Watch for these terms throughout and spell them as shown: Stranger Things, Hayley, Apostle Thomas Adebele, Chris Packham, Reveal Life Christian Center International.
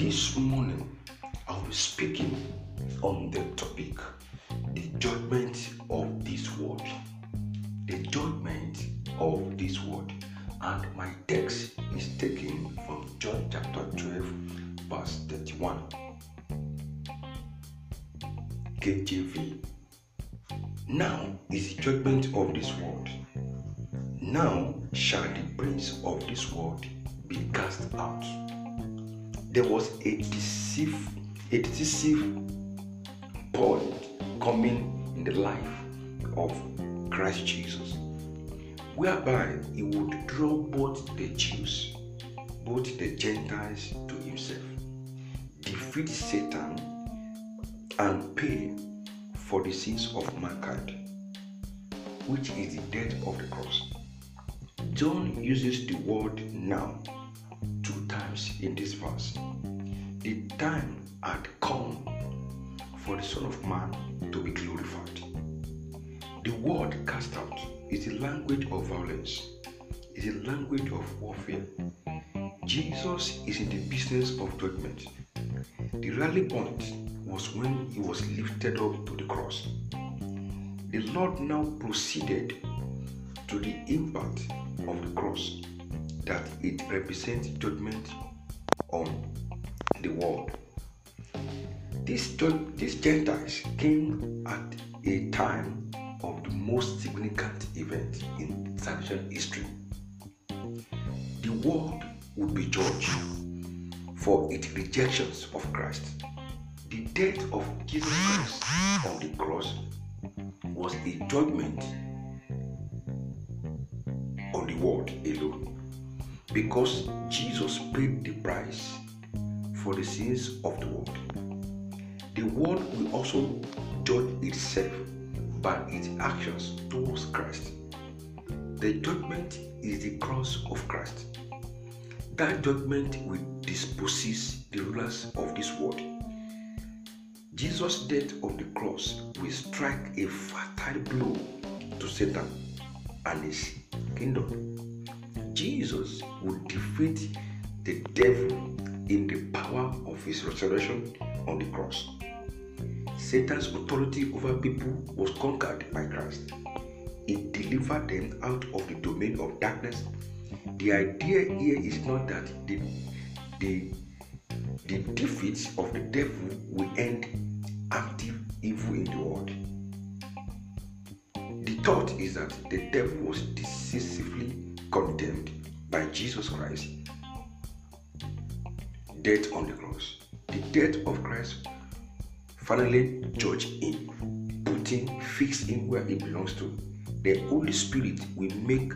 This morning, I will be speaking on the topic, the judgment of this world. The judgment of this world. And my text is taken from John chapter 12, verse 31. KJV. Now is the judgment of this world. Now shall the prince of this world be cast out. There was a decisive point coming in the life of Christ Jesus, whereby he would draw both the Jews, both the Gentiles to himself, defeat Satan, and pay for the sins of mankind, which is the death of the cross. John uses the word now 2 times in this verse. The time had come for the Son of Man to be glorified. The word cast out is a language of violence, is a language of warfare. Jesus is in the business of judgment. The rally point was when he was lifted up to the cross. The Lord now proceeded to the impact of the cross, that it represents judgment on the world. These Gentiles came at a time of the most significant event in salvation history. The world would be judged for its rejections of Christ. The death of Jesus Christ on the cross was a judgment on the world alone, because Jesus paid the price for the sins of the world. The world will also judge itself by its actions towards Christ. The judgment is the cross of Christ. That judgment will dispossess the rulers of this world. Jesus' death on the cross will strike a fatal blow to Satan and his kingdom. Jesus would defeat the devil in the power of his resurrection on the cross. Satan's authority over people was conquered by Christ. It delivered them out of the domain of darkness. The idea here is not that the defeats of the devil will end active evil in the world. The thought is that the devil was decisively condemned by Jesus Christ, death on the cross. The death of Christ finally judged him, fixed him where he belongs to. The Holy Spirit will make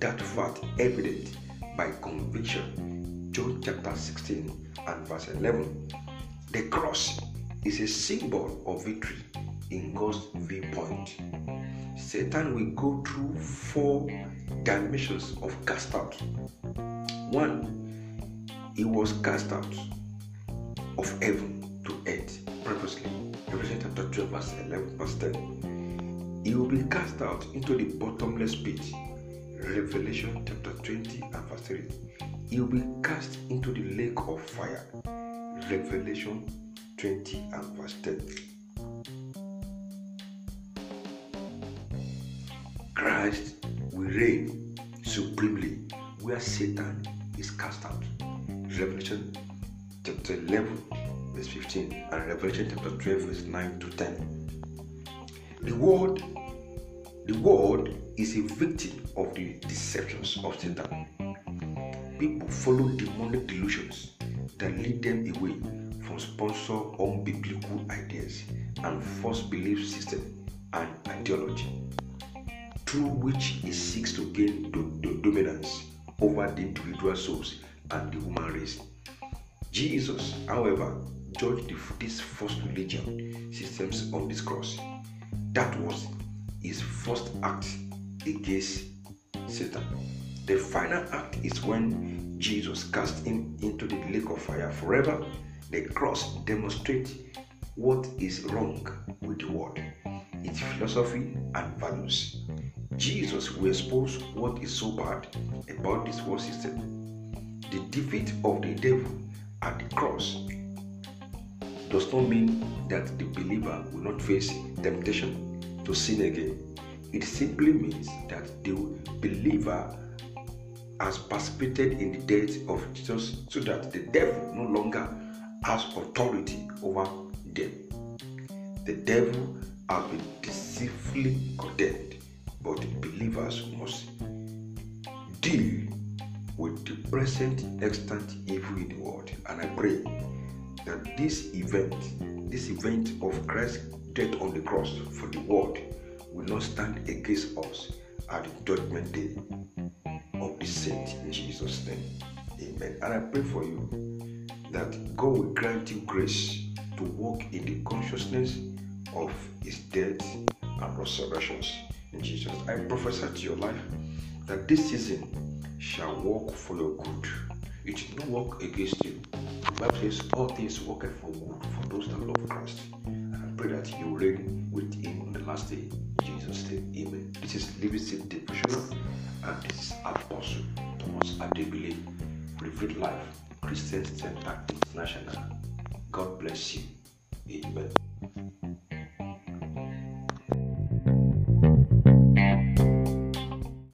that fact evident by conviction. John chapter 16 and verse 11. The cross is a symbol of victory in God's viewpoint. Satan will go through 4 dimensions of cast out. 1. He was cast out of heaven to earth purposely. Revelation chapter 12 verse 11 verse 10. He will be cast out into the bottomless pit. Revelation chapter 20 and verse 3. He will be cast into the lake of fire. Revelation 20 and verse 10. Christ will reign supremely where Satan is cast out. Revelation chapter 11 verse 15 and Revelation chapter 12 verse 9 to 10. The world is a victim of the deceptions of Satan. People follow demonic delusions that lead them away from sponsor unbiblical ideas and false belief system and ideology, through which he seeks to gain dominance over the individual souls and the human race. Jesus, however, judged these false religion systems on this cross. That was his first act against Satan. The final act is when Jesus cast him into the lake of fire forever. The cross demonstrates what is wrong with the world, its philosophy and values. Jesus will expose what is so bad about this world system. The defeat of the devil at the cross does not mean that the believer will not face temptation to sin again. It simply means that the believer has participated in the death of Jesus so that the devil no longer has authority over them. The devil has been deceitfully condemned, but believers must deal with the present extant evil in the world. And I pray that this event of Christ's death on the cross for the world will not stand against us at the judgment day of the saints, in Jesus' name. Amen. And I pray for you that God will grant you grace to walk in the consciousness of his death and resurrections in Jesus. I prophesy to your life that this season shall work for your good. It should not work against you. The Bible says all things work for good for those that love Christ. And I pray that you reign with him on the last day. In Jesus' name, amen. This is Living Safe Devotional, and this is Apostle Thomas Adebele, Reveal Life Christian Center International. God bless you. Amen.